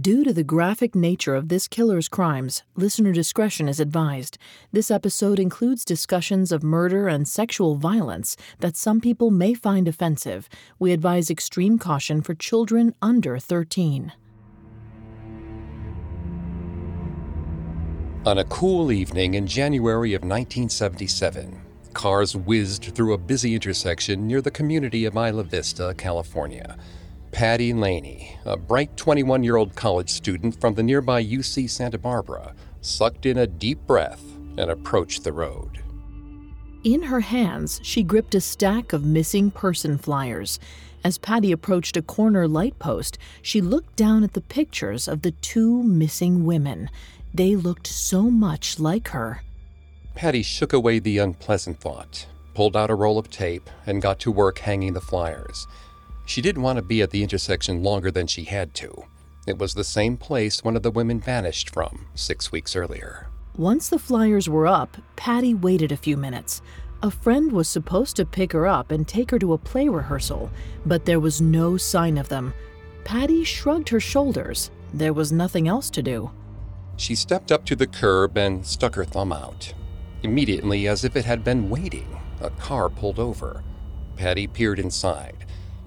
Due to the graphic nature of this killer's crimes, listener discretion is advised. This episode includes discussions of murder and sexual violence that some people may find offensive. We advise extreme caution for children under 13. On a cool evening in January of 1977, cars whizzed through a busy intersection near the community of Isla Vista, California. Patty Laney, a bright 21-year-old college student from the nearby UC Santa Barbara, sucked in a deep breath and approached the road. In her hands, she gripped a stack of missing person flyers. As Patty approached a corner light post, she looked down at the pictures of the two missing women. They looked so much like her. Patty shook away the unpleasant thought, pulled out a roll of tape, and got to work hanging the flyers. She didn't want to be at the intersection longer than she had to. It was the same place one of the women vanished from 6 weeks earlier. Once the flyers were up, Patty waited a few minutes. A friend was supposed to pick her up and take her to a play rehearsal, but there was no sign of them. Patty shrugged her shoulders. There was nothing else to do. She stepped up to the curb and stuck her thumb out. Immediately, as if it had been waiting, a car pulled over. Patty peered inside.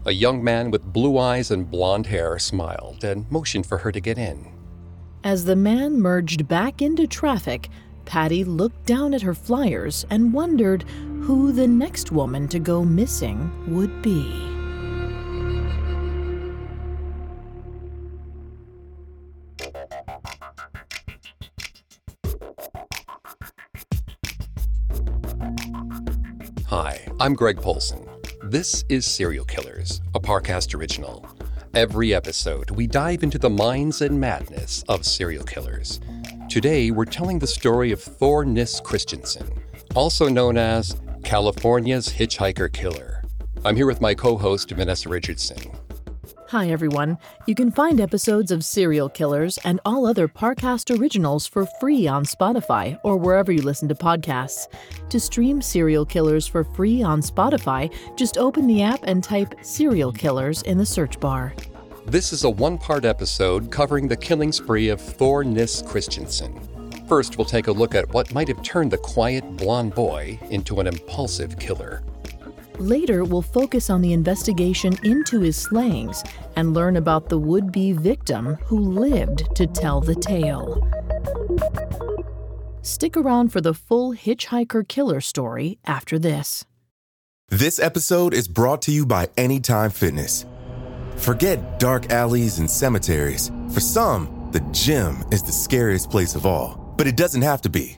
A young man with blue eyes and blonde hair smiled and motioned for her to get in. As the man merged back into traffic, Patty looked down at her flyers and wondered who the next woman to go missing would be. Hi, I'm Greg Polson. This is Serial Killers, a Parcast original. Every episode, we dive into the minds and madness of serial killers. Today, we're telling the story of Thor Nis Christiansen, also known as California's Hitchhiker Killer. I'm here with my co-host, Vanessa Richardson. Hi, everyone. You can find episodes of Serial Killers and all other Parcast originals for free on Spotify or wherever you listen to podcasts. To stream Serial Killers for free on Spotify, just open the app and type Serial Killers in the search bar. This is a one-part episode covering the killing spree of Thor Nis Christiansen. First, we'll take a look at what might have turned the quiet blonde boy into an impulsive killer. Later, we'll focus on the investigation into his slayings and learn about the would-be victim who lived to tell the tale. Stick around for the full Hitchhiker Killer story after this. This episode is brought to you by Anytime Fitness. Forget dark alleys and cemeteries. For some, the gym is the scariest place of all, but it doesn't have to be.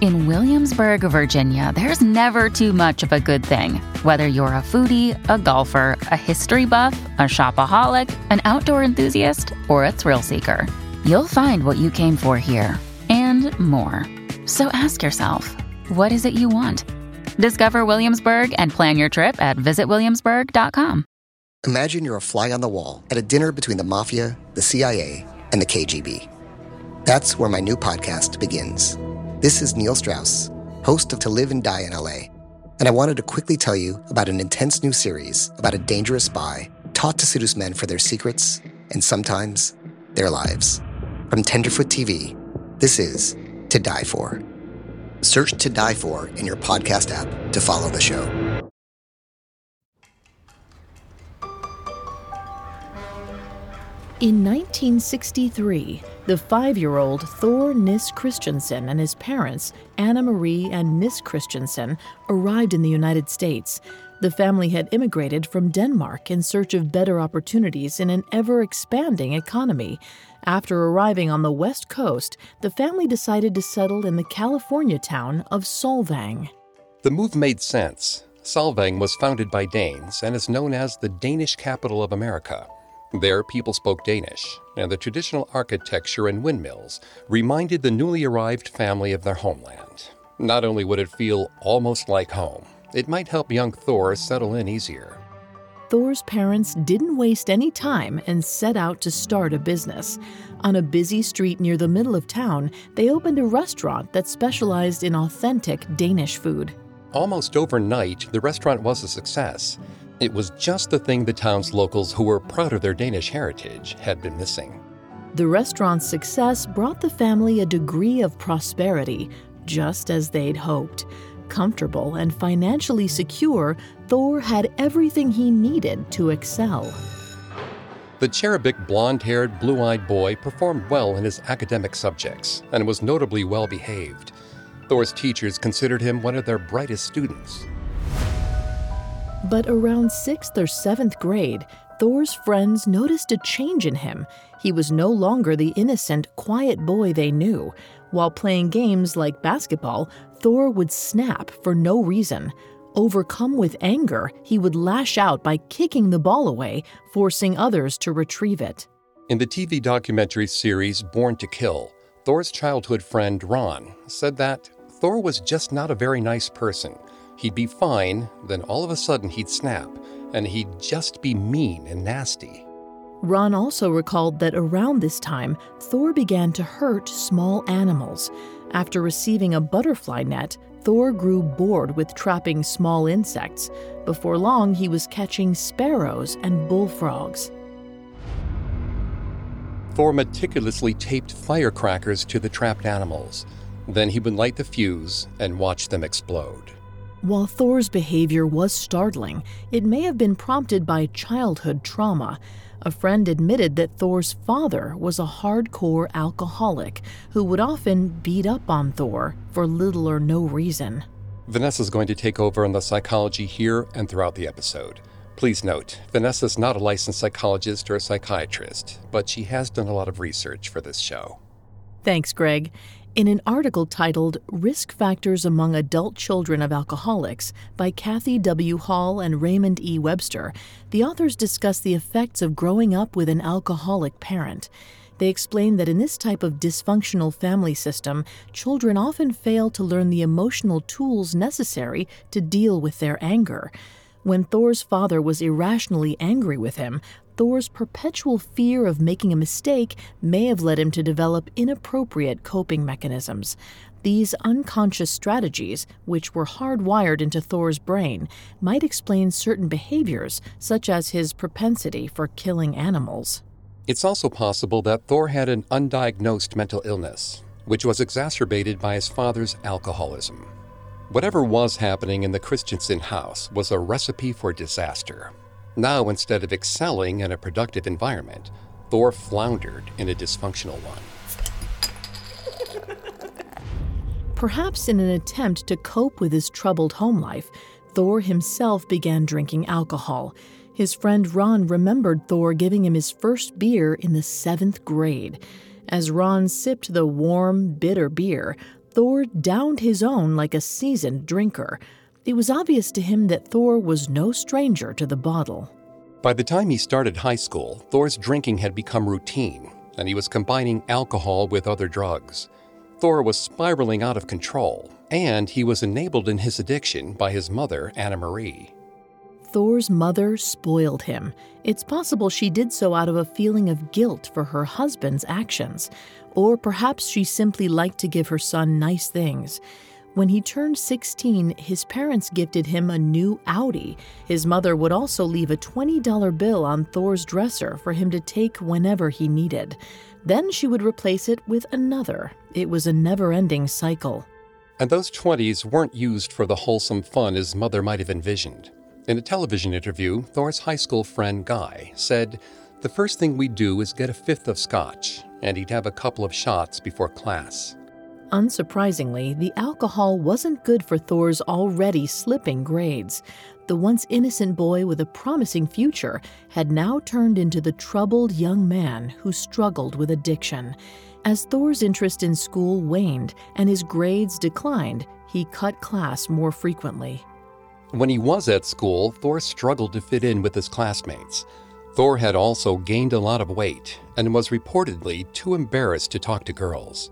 In Williamsburg, Virginia, there's never too much of a good thing. Whether you're a foodie, a golfer, a history buff, a shopaholic, an outdoor enthusiast, or a thrill seeker, you'll find what you came for here and more. So ask yourself, what is it you want? Discover Williamsburg and plan your trip at visitwilliamsburg.com. Imagine you're a fly on the wall at a dinner between the mafia, the CIA, and the KGB. That's where my new podcast begins. This is Neil Strauss, host of To Live and Die in L.A., and I wanted to quickly tell you about an intense new series about a dangerous spy taught to seduce men for their secrets and sometimes their lives. From Tenderfoot TV, this is To Die For. Search To Die For in your podcast app to follow the show. In 1963, the 5-year-old Thor Nis Christiansen and his parents, Anna Marie and Nis Christiansen, arrived in the United States. The family had immigrated from Denmark in search of better opportunities in an ever-expanding economy. After arriving on the West Coast, the family decided to settle in the California town of Solvang. The move made sense. Solvang was founded by Danes and is known as the Danish capital of America. There, people spoke Danish, and the traditional architecture and windmills reminded the newly arrived family of their homeland. Not only would it feel almost like home, it might help young Thor settle in easier. Thor's parents didn't waste any time and set out to start a business. On a busy street near the middle of town, they opened a restaurant that specialized in authentic Danish food. Almost overnight, the restaurant was a success. It was just the thing the town's locals, who were proud of their Danish heritage, had been missing. The restaurant's success brought the family a degree of prosperity, just as they'd hoped. Comfortable and financially secure, Thor had everything he needed to excel. The cherubic blonde-haired, blue-eyed boy performed well in his academic subjects and was notably well-behaved. Thor's teachers considered him one of their brightest students. But around 6th or 7th grade, Thor's friends noticed a change in him. He was no longer the innocent, quiet boy they knew. While playing games like basketball, Thor would snap for no reason. Overcome with anger, he would lash out by kicking the ball away, forcing others to retrieve it. In the TV documentary series Born to Kill, Thor's childhood friend Ron said that Thor was just not a very nice person. He'd be fine, then all of a sudden he'd snap. And he'd just be mean and nasty. Ron also recalled that around this time, Thor began to hurt small animals. After receiving a butterfly net, Thor grew bored with trapping small insects. Before long, he was catching sparrows and bullfrogs. Thor meticulously taped firecrackers to the trapped animals. Then he would light the fuse and watch them explode. While Thor's behavior was startling, it may have been prompted by childhood trauma. A friend admitted that Thor's father was a hardcore alcoholic who would often beat up on Thor for little or no reason. Vanessa's going to take over on the psychology here and throughout the episode. Please note, Vanessa's not a licensed psychologist or a psychiatrist, but she has done a lot of research for this show. Thanks, Greg. In an article titled Risk Factors Among Adult Children of Alcoholics by Kathy W. Hall and Raymond E. Webster, the authors discuss the effects of growing up with an alcoholic parent. They explain that in this type of dysfunctional family system, children often fail to learn the emotional tools necessary to deal with their anger. When Thor's father was irrationally angry with him, Thor's perpetual fear of making a mistake may have led him to develop inappropriate coping mechanisms. These unconscious strategies, which were hardwired into Thor's brain, might explain certain behaviors, such as his propensity for killing animals. It's also possible that Thor had an undiagnosed mental illness, which was exacerbated by his father's alcoholism. Whatever was happening in the Christiansen house was a recipe for disaster. Now, instead of excelling in a productive environment, Thor floundered in a dysfunctional one. Perhaps in an attempt to cope with his troubled home life, Thor himself began drinking alcohol. His friend Ron remembered Thor giving him his first beer in the 7th grade. As Ron sipped the warm, bitter beer, Thor downed his own like a seasoned drinker. It was obvious to him that Thor was no stranger to the bottle. By the time he started high school, Thor's drinking had become routine, and he was combining alcohol with other drugs. Thor was spiraling out of control, and he was enabled in his addiction by his mother, Anna Marie. Thor's mother spoiled him. It's possible she did so out of a feeling of guilt for her husband's actions, or perhaps she simply liked to give her son nice things. When he turned 16, his parents gifted him a new Audi. His mother would also leave a $20 bill on Thor's dresser for him to take whenever he needed. Then she would replace it with another. It was a never-ending cycle. And those 20s weren't used for the wholesome fun his mother might have envisioned. In a television interview, Thor's high school friend Guy said, "The first thing we'd do is get a fifth of scotch, and he'd have a couple of shots before class." Unsurprisingly, the alcohol wasn't good for Thor's already slipping grades. The once innocent boy with a promising future had now turned into the troubled young man who struggled with addiction. As Thor's interest in school waned and his grades declined, he cut class more frequently. When he was at school, Thor struggled to fit in with his classmates. Thor had also gained a lot of weight and was reportedly too embarrassed to talk to girls.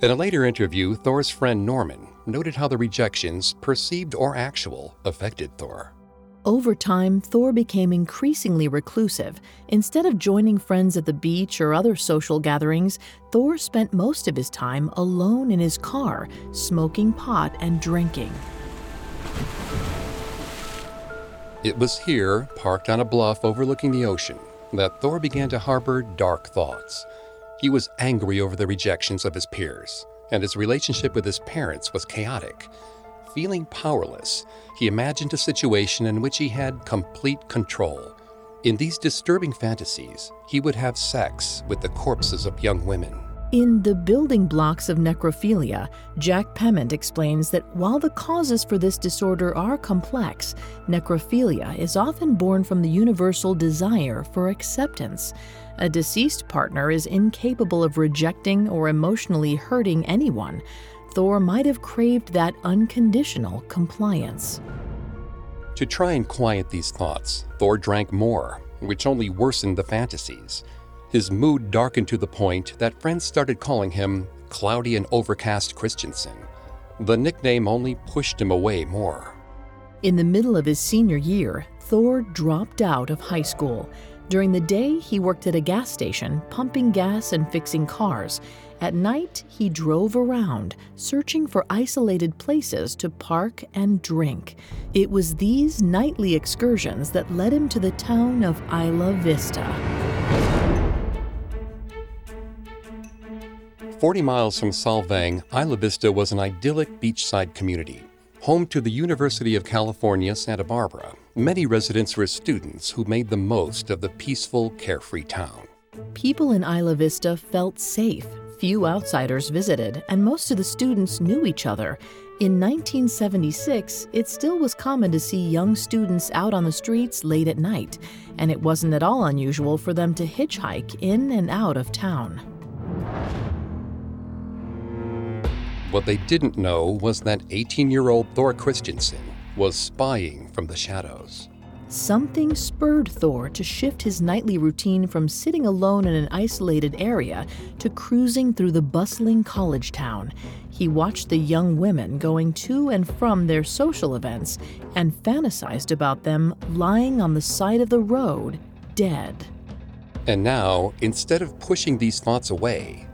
In a later interview, Thor's friend Norman noted how the rejections, perceived or actual, affected Thor. Over time, Thor became increasingly reclusive. Instead of joining friends at the beach or other social gatherings, Thor spent most of his time alone in his car, smoking pot and drinking. It was here, parked on a bluff overlooking the ocean, that Thor began to harbor dark thoughts. He was angry over the rejections of his peers, and his relationship with his parents was chaotic. Feeling powerless, he imagined a situation in which he had complete control. In these disturbing fantasies, he would have sex with the corpses of young women. In The Building Blocks of Necrophilia, Jack Pement explains that while the causes for this disorder are complex, necrophilia is often born from the universal desire for acceptance. A deceased partner is incapable of rejecting or emotionally hurting anyone. Thor might have craved that unconditional compliance. To try and quiet these thoughts, Thor drank more, which only worsened the fantasies. His mood darkened to the point that friends started calling him Cloudy and Overcast Christiansen. The nickname only pushed him away more. In the middle of his senior year, Thor dropped out of high school. During the day, he worked at a gas station, pumping gas and fixing cars. At night, he drove around, searching for isolated places to park and drink. It was these nightly excursions that led him to the town of Isla Vista. 40 miles from Solvang, Isla Vista was an idyllic beachside community. Home to the University of California, Santa Barbara, many residents were students who made the most of the peaceful, carefree town. People in Isla Vista felt safe. Few outsiders visited, and most of the students knew each other. In 1976, it still was common to see young students out on the streets late at night, and it wasn't at all unusual for them to hitchhike in and out of town. What they didn't know was that 18-year-old Thor Christiansen was spying from the shadows. Something spurred Thor to shift his nightly routine from sitting alone in an isolated area to cruising through the bustling college town. He watched the young women going to and from their social events and fantasized about them lying on the side of the road, dead. And now, instead of pushing these thoughts away,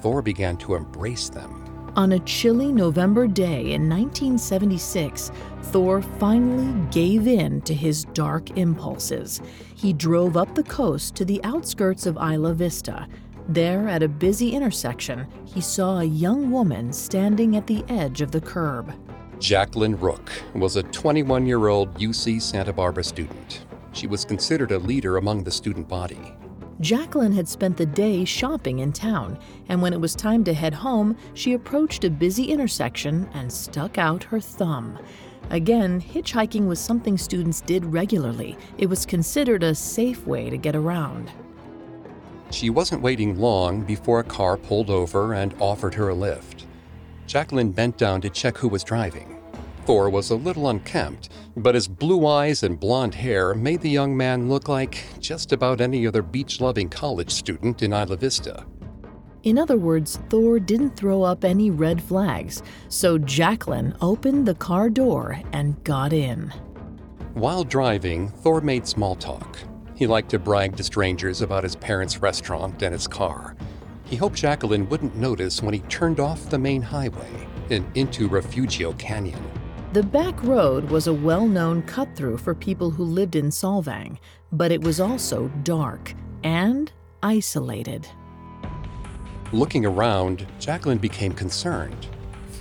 Thor began to embrace them. On a chilly November day in 1976, Thor finally gave in to his dark impulses. He drove up the coast to the outskirts of Isla Vista. There, at a busy intersection, he saw a young woman standing at the edge of the curb. Jacqueline Rook was a 21-year-old UC Santa Barbara student. She was considered a leader among the student body. Jacqueline had spent the day shopping in town, and when it was time to head home, she approached a busy intersection and stuck out her thumb. Again, hitchhiking was something students did regularly. It was considered a safe way to get around. She wasn't waiting long before a car pulled over and offered her a lift. Jacqueline bent down to check who was driving. Thor was a little unkempt, but his blue eyes and blonde hair made the young man look like just about any other beach-loving college student in Isla Vista. In other words, Thor didn't throw up any red flags, so Jacqueline opened the car door and got in. While driving, Thor made small talk. He liked to brag to strangers about his parents' restaurant and his car. He hoped Jacqueline wouldn't notice when he turned off the main highway and into Refugio Canyon. The back road was a well-known cut-through for people who lived in Solvang, but it was also dark and isolated. Looking around, Jacqueline became concerned.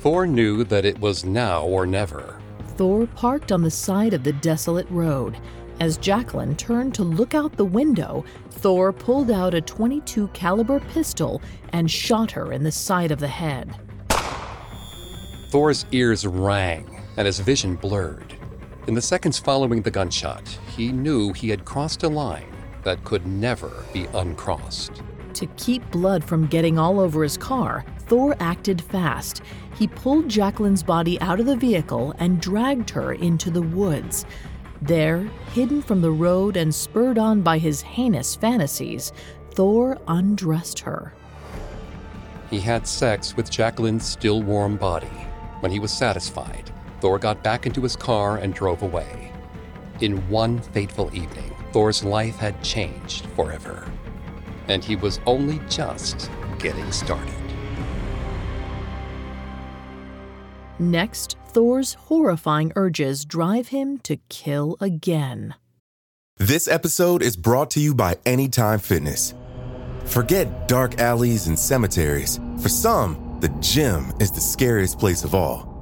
Thor knew that it was now or never. Thor parked on the side of the desolate road. As Jacqueline turned to look out the window, Thor pulled out a .22 caliber pistol and shot her in the side of the head. Thor's ears rang, and his vision blurred. In the seconds following the gunshot, he knew he had crossed a line that could never be uncrossed. To keep blood from getting all over his car, Thor acted fast. He pulled Jacqueline's body out of the vehicle and dragged her into the woods. There, hidden from the road and spurred on by his heinous fantasies, Thor undressed her. He had sex with Jacqueline's still warm body. When he was satisfied, Thor got back into his car and drove away. In one fateful evening, Thor's life had changed forever. And he was only just getting started. Next, Thor's horrifying urges drive him to kill again. This episode is brought to you by Anytime Fitness. Forget dark alleys and cemeteries. For some, the gym is the scariest place of all,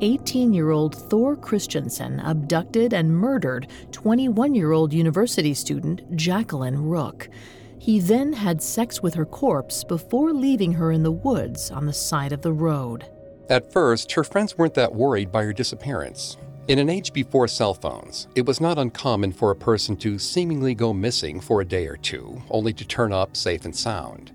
18-year-old Thor Christiansen abducted and murdered 21-year-old university student Jacqueline Rook. He then had sex with her corpse before leaving her in the woods on the side of the road. At first, her friends weren't that worried by her disappearance. In an age before cell phones, it was not uncommon for a person to seemingly go missing for a day or two, only to turn up safe and sound.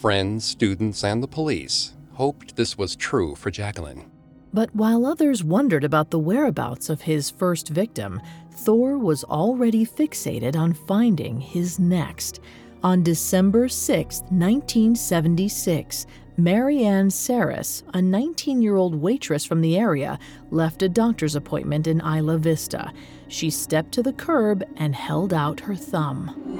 Friends, students, and the police hoped this was true for Jacqueline. But while others wondered about the whereabouts of his first victim, Thor was already fixated on finding his next. On December 6, 1976, Mary Ann Saris, a 19-year-old waitress from the area, left a doctor's appointment in Isla Vista. She stepped to the curb and held out her thumb.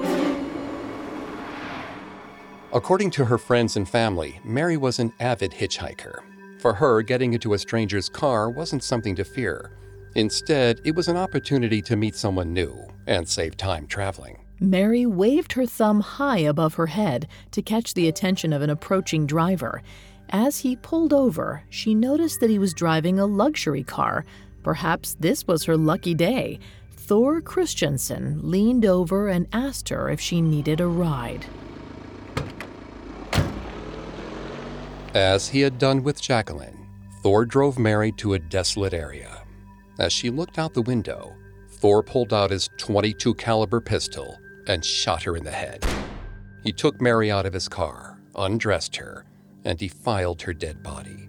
According to her friends and family, Mary was an avid hitchhiker. For her, getting into a stranger's car wasn't something to fear. Instead, it was an opportunity to meet someone new and save time traveling. Mary waved her thumb high above her head to catch the attention of an approaching driver. As he pulled over, she noticed that he was driving a luxury car. Perhaps this was her lucky day. Thor Christiansen leaned over and asked her if she needed a ride. As he had done with Jacqueline, Thor drove Mary to a desolate area. As she looked out the window, Thor pulled out his .22 caliber pistol and shot her in the head. He took Mary out of his car, undressed her, and defiled her dead body.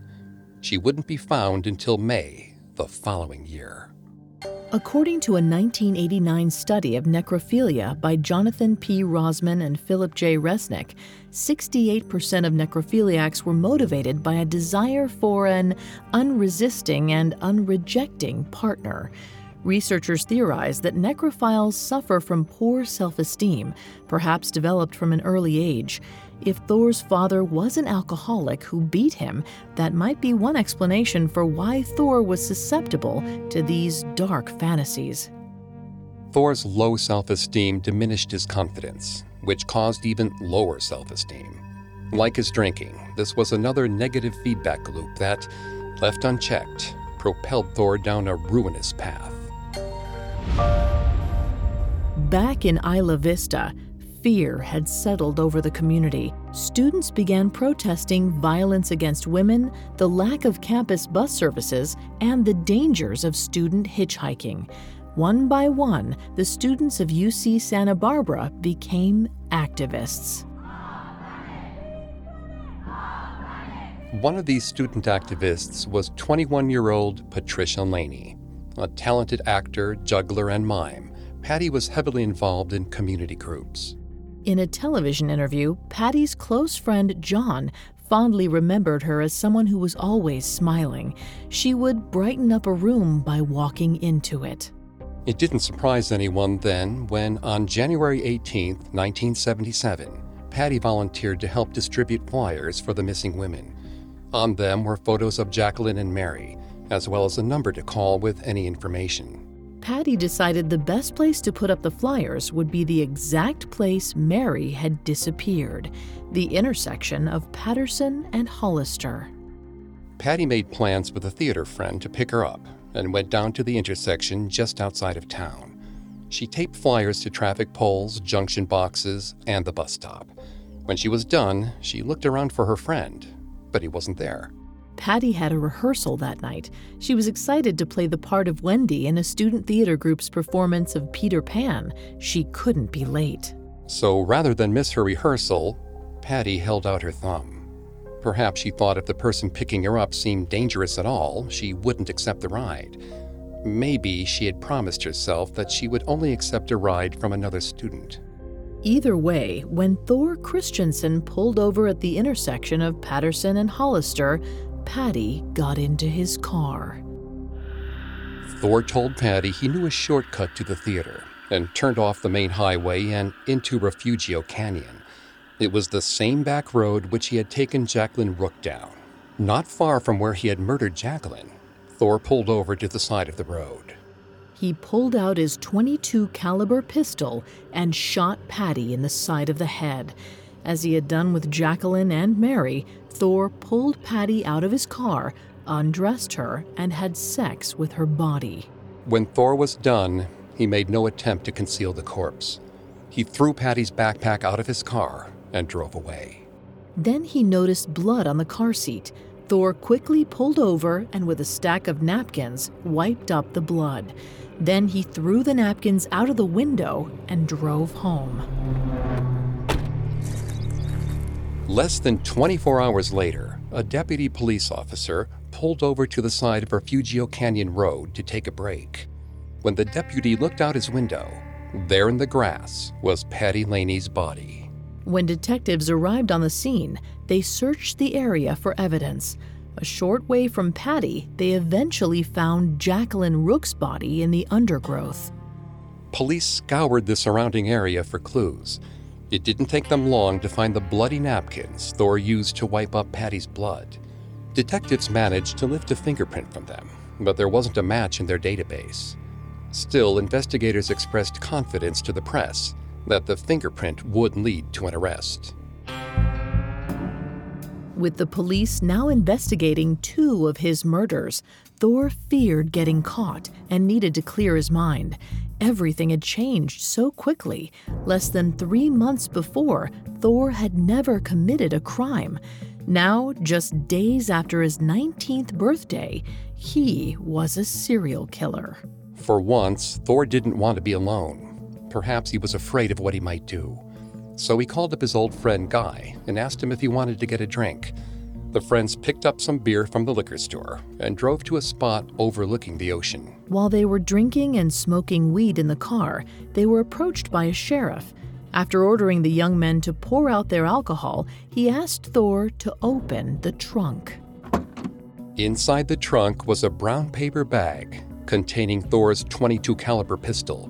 She wouldn't be found until May the following year. According to a 1989 study of necrophilia by Jonathan P. Rosman and Philip J. Resnick, 68% of necrophiliacs were motivated by a desire for an unresisting and unrejecting partner. Researchers theorize that necrophiles suffer from poor self-esteem, perhaps developed from an early age. If Thor's father was an alcoholic who beat him, that might be one explanation for why Thor was susceptible to these dark fantasies. Thor's low self-esteem diminished his confidence, which caused even lower self-esteem. Like his drinking, this was another negative feedback loop that, left unchecked, propelled Thor down a ruinous path. Back in Isla Vista, fear had settled over the community. Students began protesting violence against women, the lack of campus bus services, and the dangers of student hitchhiking. One by one, the students of UC Santa Barbara became activists. One of these student activists was 21-year-old Patricia Laney. A talented actor, juggler, and mime, Patty was heavily involved in community groups. In a television interview, Patty's close friend John fondly remembered her as someone who was always smiling. She would brighten up a room by walking into it. It didn't surprise anyone then when, on January 18, 1977, Patty volunteered to help distribute flyers for the missing women. On them were photos of Jacqueline and Mary, as well as a number to call with any information. Patty decided the best place to put up the flyers would be the exact place Mary had disappeared, the intersection of Patterson and Hollister. Patty made plans with a theater friend to pick her up and went down to the intersection just outside of town. She taped flyers to traffic poles, junction boxes, and the bus stop. When she was done, she looked around for her friend, but he wasn't there. Patty had a rehearsal that night. She was excited to play the part of Wendy in a student theater group's performance of Peter Pan. She couldn't be late. So rather than miss her rehearsal, Patty held out her thumb. Perhaps she thought if the person picking her up seemed dangerous at all, she wouldn't accept the ride. Maybe she had promised herself that she would only accept a ride from another student. Either way, when Thor Christiansen pulled over at the intersection of Patterson and Hollister, Patty got into his car. Thor told Patty he knew a shortcut to the theater and turned off the main highway and into Refugio Canyon. It was the same back road which he had taken Jacqueline Rook down. Not far from where he had murdered Jacqueline, Thor pulled over to the side of the road. He pulled out his .22 caliber pistol and shot Patty in the side of the head. As he had done with Jacqueline and Mary, Thor pulled Patty out of his car, undressed her, and had sex with her body. When Thor was done, he made no attempt to conceal the corpse. He threw Patty's backpack out of his car and drove away. Then he noticed blood on the car seat. Thor quickly pulled over and with a stack of napkins, wiped up the blood. Then he threw the napkins out of the window and drove home. Less than 24 hours later, a deputy police officer pulled over to the side of Refugio Canyon Road to take a break. When the deputy looked out his window, there in the grass was Patty Laney's body. When detectives arrived on the scene, they searched the area for evidence. A short way from Patty, they eventually found Jacqueline Rook's body in the undergrowth. Police scoured the surrounding area for clues. It didn't take them long to find the bloody napkins Thor used to wipe up Patty's blood. Detectives managed to lift a fingerprint from them, but there wasn't a match in their database. Still, investigators expressed confidence to the press that the fingerprint would lead to an arrest. With the police now investigating two of his murders, Thor feared getting caught and needed to clear his mind. Everything had changed so quickly. Less than 3 months before, Thor had never committed a crime. Now, just days after his 19th birthday, he was a serial killer. For once, Thor didn't want to be alone. Perhaps he was afraid of what he might do. So he called up his old friend Guy and asked him if he wanted to get a drink. The friends picked up some beer from the liquor store and drove to a spot overlooking the ocean. While they were drinking and smoking weed in the car, they were approached by a sheriff. After ordering the young men to pour out their alcohol, he asked Thor to open the trunk. Inside the trunk was a brown paper bag containing Thor's .22 caliber pistol.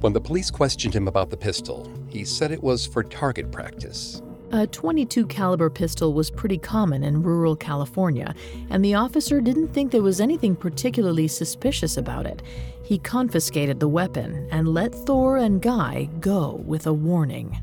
When the police questioned him about the pistol, he said it was for target practice. A .22 caliber pistol was pretty common in rural California, and the officer didn't think there was anything particularly suspicious about it. He confiscated the weapon and let Thor and Guy go with a warning.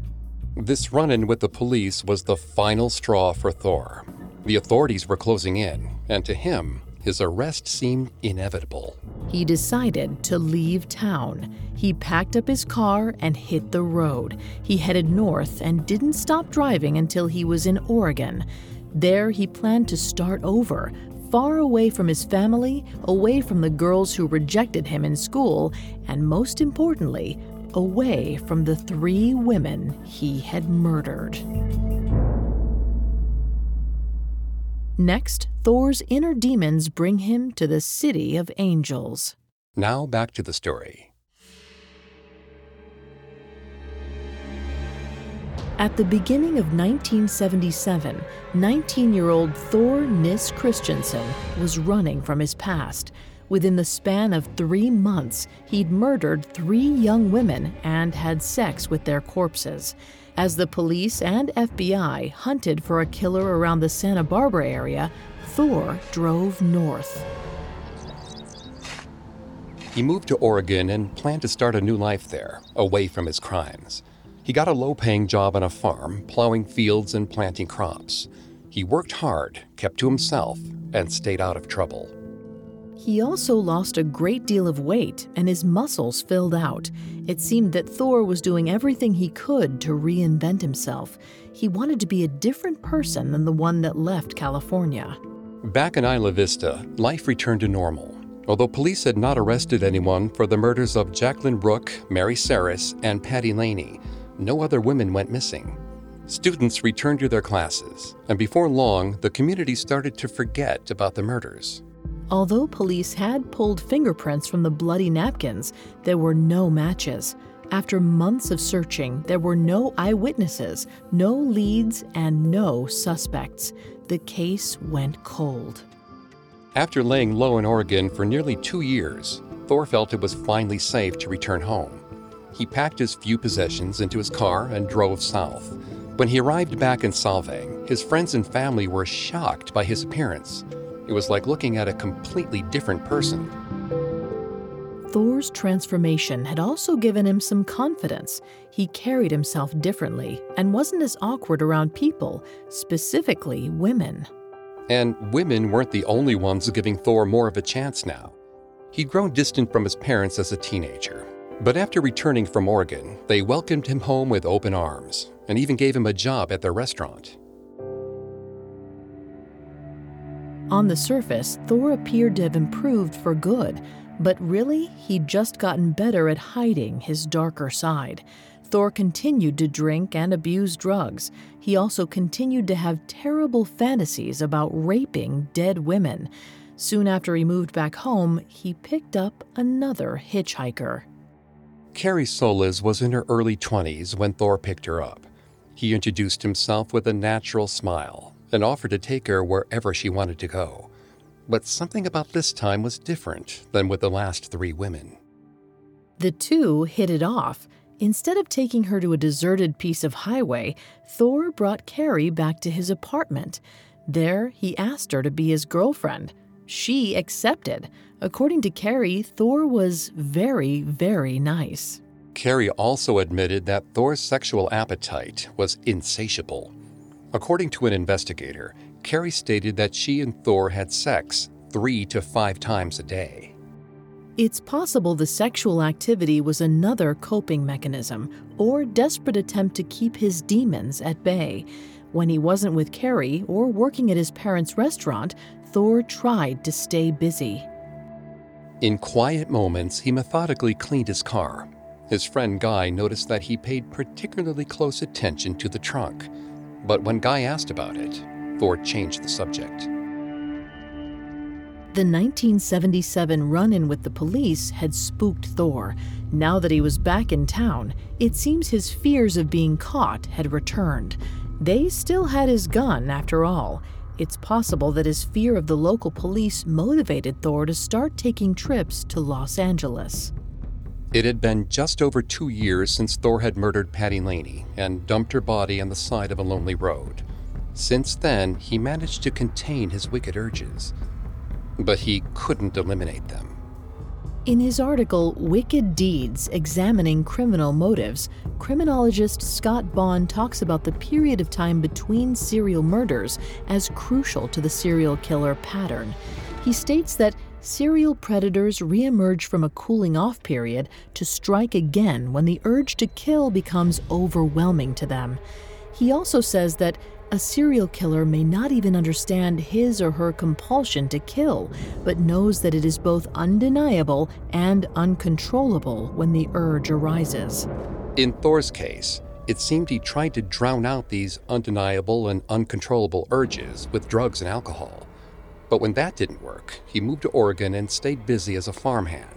This run-in with the police was the final straw for Thor. The authorities were closing in, and to him, his arrest seemed inevitable. He decided to leave town. He packed up his car and hit the road. He headed north and didn't stop driving until he was in Oregon. There, he planned to start over, far away from his family, away from the girls who rejected him in school, and most importantly, away from the three women he had murdered. Next, Thor's inner demons bring him to the City of Angels. Now back to the story. At the beginning of 1977, 19-year-old Thor Nis Christiansen was running from his past. Within the span of 3 months, he'd murdered 3 young women and had sex with their corpses. As the police and FBI hunted for a killer around the Santa Barbara area, Thor drove north. He moved to Oregon and planned to start a new life there, away from his crimes. He got a low-paying job on a farm, plowing fields and planting crops. He worked hard, kept to himself, and stayed out of trouble. He also lost a great deal of weight and his muscles filled out. It seemed that Thor was doing everything he could to reinvent himself. He wanted to be a different person than the one that left California. Back in Isla Vista, life returned to normal, although police had not arrested anyone for the murders of Jacqueline Rook, Mary Saris, and Patty Laney. No other women went missing. Students returned to their classes, and before long, the community started to forget about the murders. Although police had pulled fingerprints from the bloody napkins, there were no matches. After months of searching, there were no eyewitnesses, no leads, and no suspects. The case went cold. After laying low in Oregon for nearly 2 years, Thor felt it was finally safe to return home. He packed his few possessions into his car and drove south. When he arrived back in Solvang, his friends and family were shocked by his appearance. It was like looking at a completely different person. Thor's transformation had also given him some confidence. He carried himself differently and wasn't as awkward around people, specifically women. And women weren't the only ones giving Thor more of a chance now. He'd grown distant from his parents as a teenager. But after returning from Oregon, they welcomed him home with open arms and even gave him a job at their restaurant. On the surface, Thor appeared to have improved for good, but really, he'd just gotten better at hiding his darker side. Thor continued to drink and abuse drugs. He also continued to have terrible fantasies about raping dead women. Soon after he moved back home, he picked up another hitchhiker. Carrie Solis was in her early 20s when Thor picked her up. He introduced himself with a natural smile and offered to take her wherever she wanted to go. But something about this time was different than with the last 3 women. The 2 hit it off. Instead of taking her to a deserted piece of highway, Thor brought Carrie back to his apartment. There, he asked her to be his girlfriend. She accepted. According to Carrie, Thor was very, very nice. Carrie also admitted that Thor's sexual appetite was insatiable. According to an investigator, Carrie stated that she and Thor had sex 3 to 5 times a day. It's possible the sexual activity was another coping mechanism or desperate attempt to keep his demons at bay. When he wasn't with Carrie or working at his parents' restaurant, Thor tried to stay busy. In quiet moments, he methodically cleaned his car. His friend Guy noticed that he paid particularly close attention to the trunk. But when Guy asked about it, Thor changed the subject. The 1977 run-in with the police had spooked Thor. Now that he was back in town, it seems his fears of being caught had returned. They still had his gun, after all. It's possible that his fear of the local police motivated Thor to start taking trips to Los Angeles. It had been just over 2 years since Thor had murdered Patty Laney and dumped her body on the side of a lonely road. Since then, he managed to contain his wicked urges, but he couldn't eliminate them. In his article, Wicked Deeds: Examining Criminal Motives, criminologist Scott Bond talks about the period of time between serial murders as crucial to the serial killer pattern. He states that serial predators reemerge from a cooling-off period to strike again when the urge to kill becomes overwhelming to them. He also says that a serial killer may not even understand his or her compulsion to kill, but knows that it is both undeniable and uncontrollable when the urge arises. In Thor's case, it seemed he tried to drown out these undeniable and uncontrollable urges with drugs and alcohol. But when that didn't work, he moved to Oregon and stayed busy as a farmhand.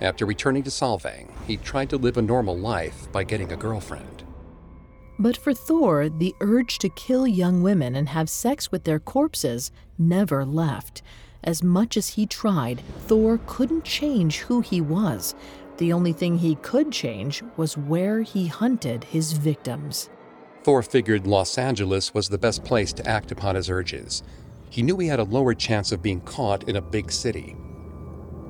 After returning to Solvang, he tried to live a normal life by getting a girlfriend. But for Thor, the urge to kill young women and have sex with their corpses never left. As much as he tried, Thor couldn't change who he was. The only thing he could change was where he hunted his victims. Thor figured Los Angeles was the best place to act upon his urges. He knew he had a lower chance of being caught in a big city.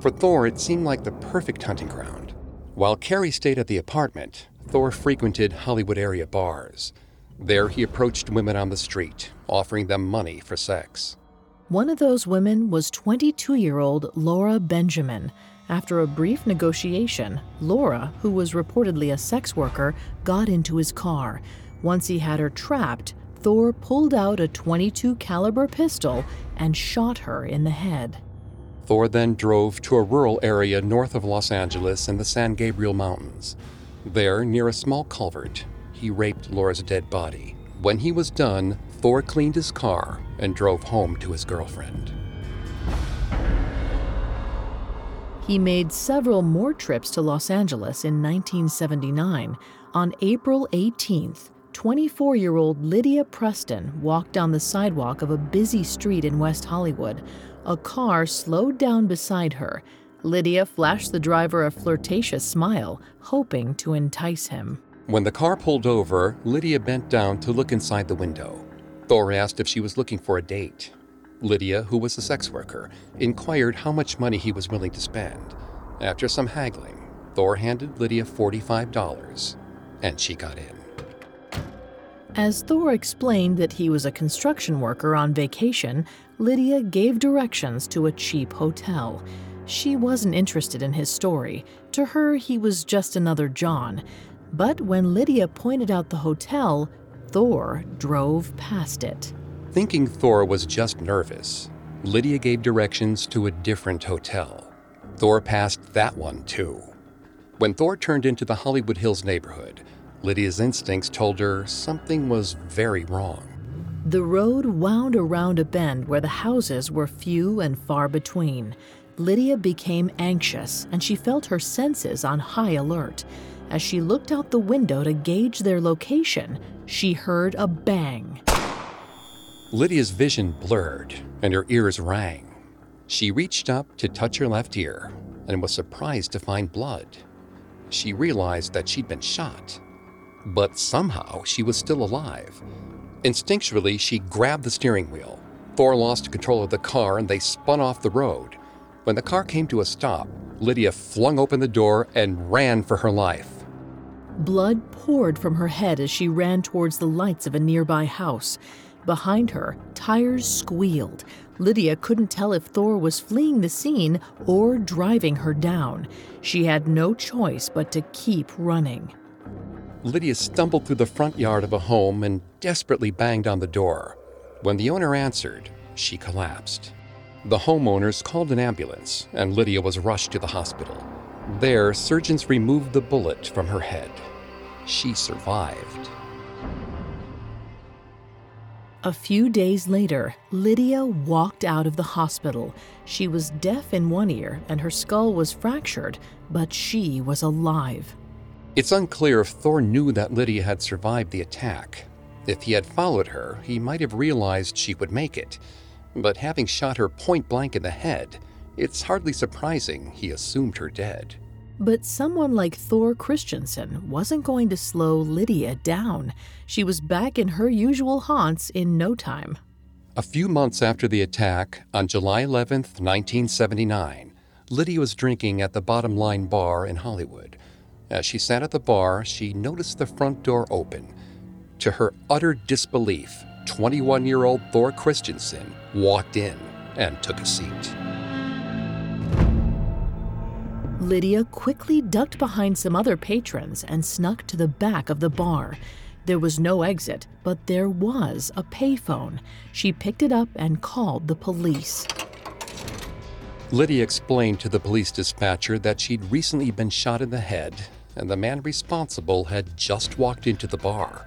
For Thor, it seemed like the perfect hunting ground. While Carrie stayed at the apartment, Thor frequented Hollywood area bars. There, he approached women on the street, offering them money for sex. One of those women was 22-year-old Laura Benjamin. After a brief negotiation, Laura, who was reportedly a sex worker, got into his car. Once he had her trapped, Thor pulled out a .22 caliber pistol and shot her in the head. Thor then drove to a rural area north of Los Angeles in the San Gabriel Mountains. There, near a small culvert, he raped Laura's dead body. When he was done, Thor cleaned his car and drove home to his girlfriend. He made several more trips to Los Angeles in 1979. On April 18th, 24-year-old Lydia Preston walked down the sidewalk of a busy street in West Hollywood. A car slowed down beside her. Lydia flashed the driver a flirtatious smile, hoping to entice him. When the car pulled over, Lydia bent down to look inside the window. Thor asked if she was looking for a date. Lydia, who was a sex worker, inquired how much money he was willing to spend. After some haggling, Thor handed Lydia $45, and she got in. As Thor explained that he was a construction worker on vacation, Lydia gave directions to a cheap hotel. She wasn't interested in his story. To her, he was just another John. But when Lydia pointed out the hotel, Thor drove past it. Thinking Thor was just nervous, Lydia gave directions to a different hotel. Thor passed that one, too. When Thor turned into the Hollywood Hills neighborhood, Lydia's instincts told her something was very wrong. The road wound around a bend where the houses were few and far between. Lydia became anxious, and she felt her senses on high alert. As she looked out the window to gauge their location, she heard a bang. Lydia's vision blurred, and her ears rang. She reached up to touch her left ear and was surprised to find blood. She realized that she'd been shot, but somehow she was still alive. Instinctually, she grabbed the steering wheel. Thor lost control of the car, and they spun off the road. When the car came to a stop, Lydia flung open the door and ran for her life. Blood poured from her head as she ran towards the lights of a nearby house. Behind her, tires squealed. Lydia couldn't tell if Thor was fleeing the scene or driving her down. She had no choice but to keep running. Lydia stumbled through the front yard of a home and desperately banged on the door. When the owner answered, she collapsed. The homeowners called an ambulance, and Lydia was rushed to the hospital. There, surgeons removed the bullet from her head. She survived. A few days later, Lydia walked out of the hospital. She was deaf in one ear and her skull was fractured, but she was alive. It's unclear if Thor knew that Lydia had survived the attack. If he had followed her, he might have realized she would make it. But having shot her point blank in the head, it's hardly surprising he assumed her dead. But someone like Thor Christiansen wasn't going to slow Lydia down. She was back in her usual haunts in no time. A few months after the attack, on July 11th, 1979, Lydia was drinking at the Bottom Line Bar in Hollywood. As she sat at the bar, she noticed the front door open. To her utter disbelief, 21-year-old Thor Christiansen walked in and took a seat. Lydia quickly ducked behind some other patrons and snuck to the back of the bar. There was no exit, but there was a payphone. She picked it up and called the police. Lydia explained to the police dispatcher that she'd recently been shot in the head, and the man responsible had just walked into the bar.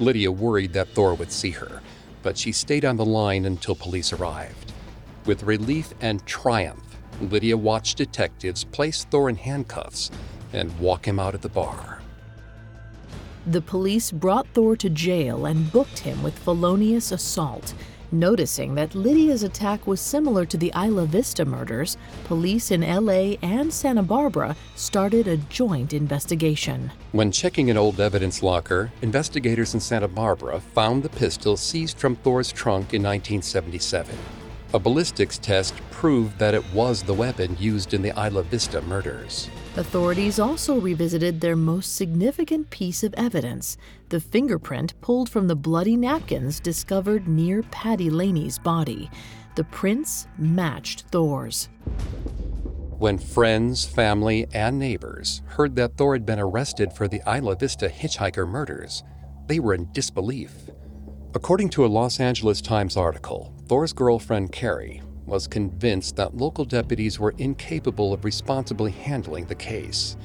Lydia worried that Thor would see her, but she stayed on the line until police arrived. With relief and triumph, Lydia watched detectives place Thor in handcuffs and walk him out of the bar. The police brought Thor to jail and booked him with felonious assault. Noticing that Lydia's attack was similar to the Isla Vista murders, police in L.A. and Santa Barbara started a joint investigation. When checking an old evidence locker, investigators in Santa Barbara found the pistol seized from Thor's trunk in 1977. A ballistics test proved that it was the weapon used in the Isla Vista murders. Authorities also revisited their most significant piece of evidence, the fingerprint pulled from the bloody napkins discovered near Patty Laney's body. The prints matched Thor's. When friends, family, and neighbors heard that Thor had been arrested for the Isla Vista hitchhiker murders, they were in disbelief. According to a Los Angeles Times article, Thor's girlfriend Carrie was convinced that local deputies were incapable of responsibly handling the case.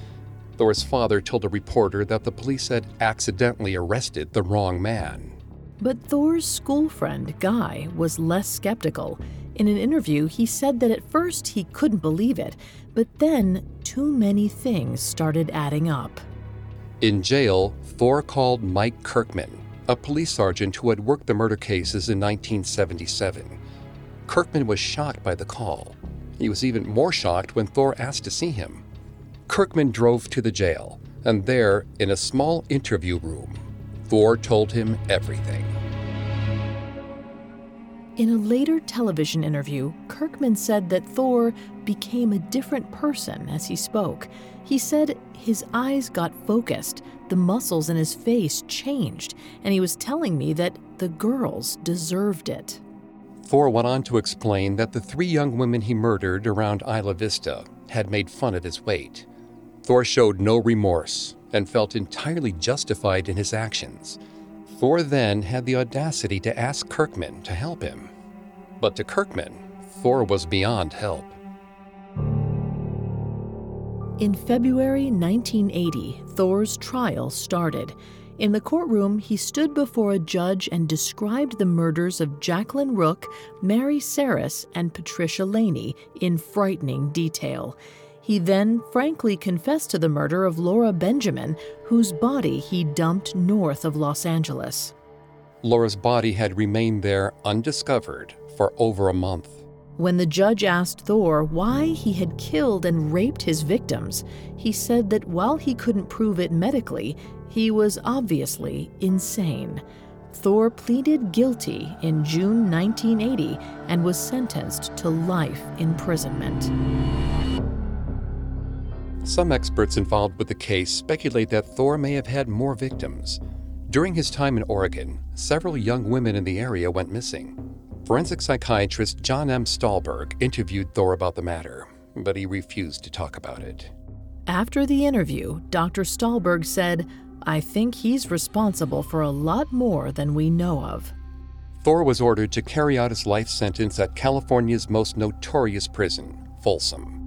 Thor's father told a reporter that the police had accidentally arrested the wrong man. But Thor's school friend, Guy, was less skeptical. In an interview, he said that at first he couldn't believe it, but then too many things started adding up. In jail, Thor called Mike Kirkman, a police sergeant who had worked the murder cases in 1977. Kirkman was shocked by the call. He was even more shocked when Thor asked to see him. Kirkman drove to the jail, and there, in a small interview room, Thor told him everything. In a later television interview, Kirkman said that Thor became a different person as he spoke. He said his eyes got focused, the muscles in his face changed, and he was telling me that the girls deserved it. Thor went on to explain that the three young women he murdered around Isla Vista had made fun of his weight. Thor showed no remorse and felt entirely justified in his actions. Thor then had the audacity to ask Kirkman to help him. But to Kirkman, Thor was beyond help. In February 1980, Thor's trial started. In the courtroom, he stood before a judge and described the murders of Jacqueline Rook, Mary Saris, and Patricia Laney in frightening detail. He then frankly confessed to the murder of Laura Benjamin, whose body he dumped north of Los Angeles. Laura's body had remained there undiscovered for over a month. When the judge asked Thor why he had killed and raped his victims, he said that while he couldn't prove it medically, he was obviously insane. Thor pleaded guilty in June 1980 and was sentenced to life imprisonment. Some experts involved with the case speculate that Thor may have had more victims. During his time in Oregon, several young women in the area went missing. Forensic psychiatrist John M. Stahlberg interviewed Thor about the matter, but he refused to talk about it. After the interview, Dr. Stahlberg said, "I think he's responsible for a lot more than we know of." Thor was ordered to carry out his life sentence at California's most notorious prison, Folsom.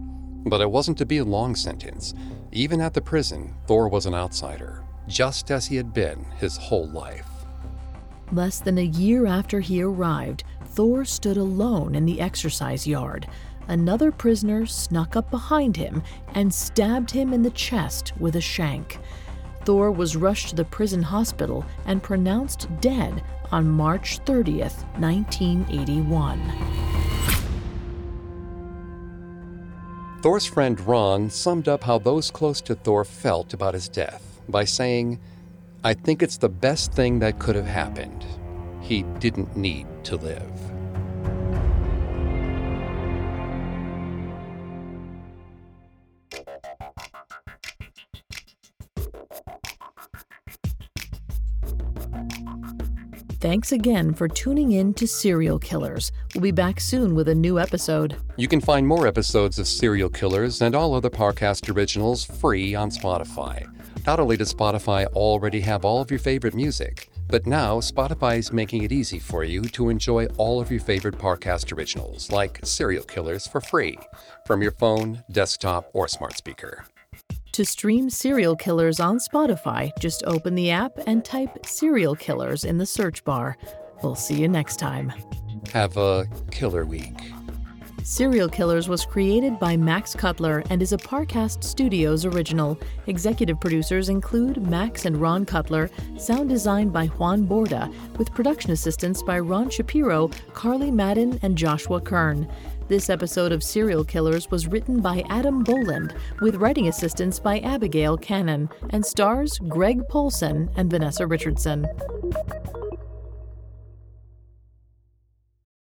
But it wasn't to be a long sentence. Even at the prison, Thor was an outsider, just as he had been his whole life. Less than a year after he arrived, Thor stood alone in the exercise yard. Another prisoner snuck up behind him and stabbed him in the chest with a shank. Thor was rushed to the prison hospital and pronounced dead on March 30th, 1981. Thor's friend Ron summed up how those close to Thor felt about his death by saying, "I think it's the best thing that could have happened. He didn't need to live." Thanks again for tuning in to Serial Killers. We'll be back soon with a new episode. You can find more episodes of Serial Killers and all other Parcast originals free on Spotify. Not only does Spotify already have all of your favorite music, but now Spotify is making it easy for you to enjoy all of your favorite Parcast originals, like Serial Killers, for free, from your phone, desktop, or smart speaker. To stream Serial Killers on Spotify, just open the app and type Serial Killers in the search bar. We'll see you next time. Have a killer week. Serial Killers was created by Max Cutler and is a Parcast Studios original. Executive producers include Max and Ron Cutler, sound design by Juan Borda, with production assistance by Ron Shapiro, Carly Madden, and Joshua Kern. This episode of Serial Killers was written by Adam Boland, with writing assistance by Abigail Cannon, and stars Greg Polson and Vanessa Richardson.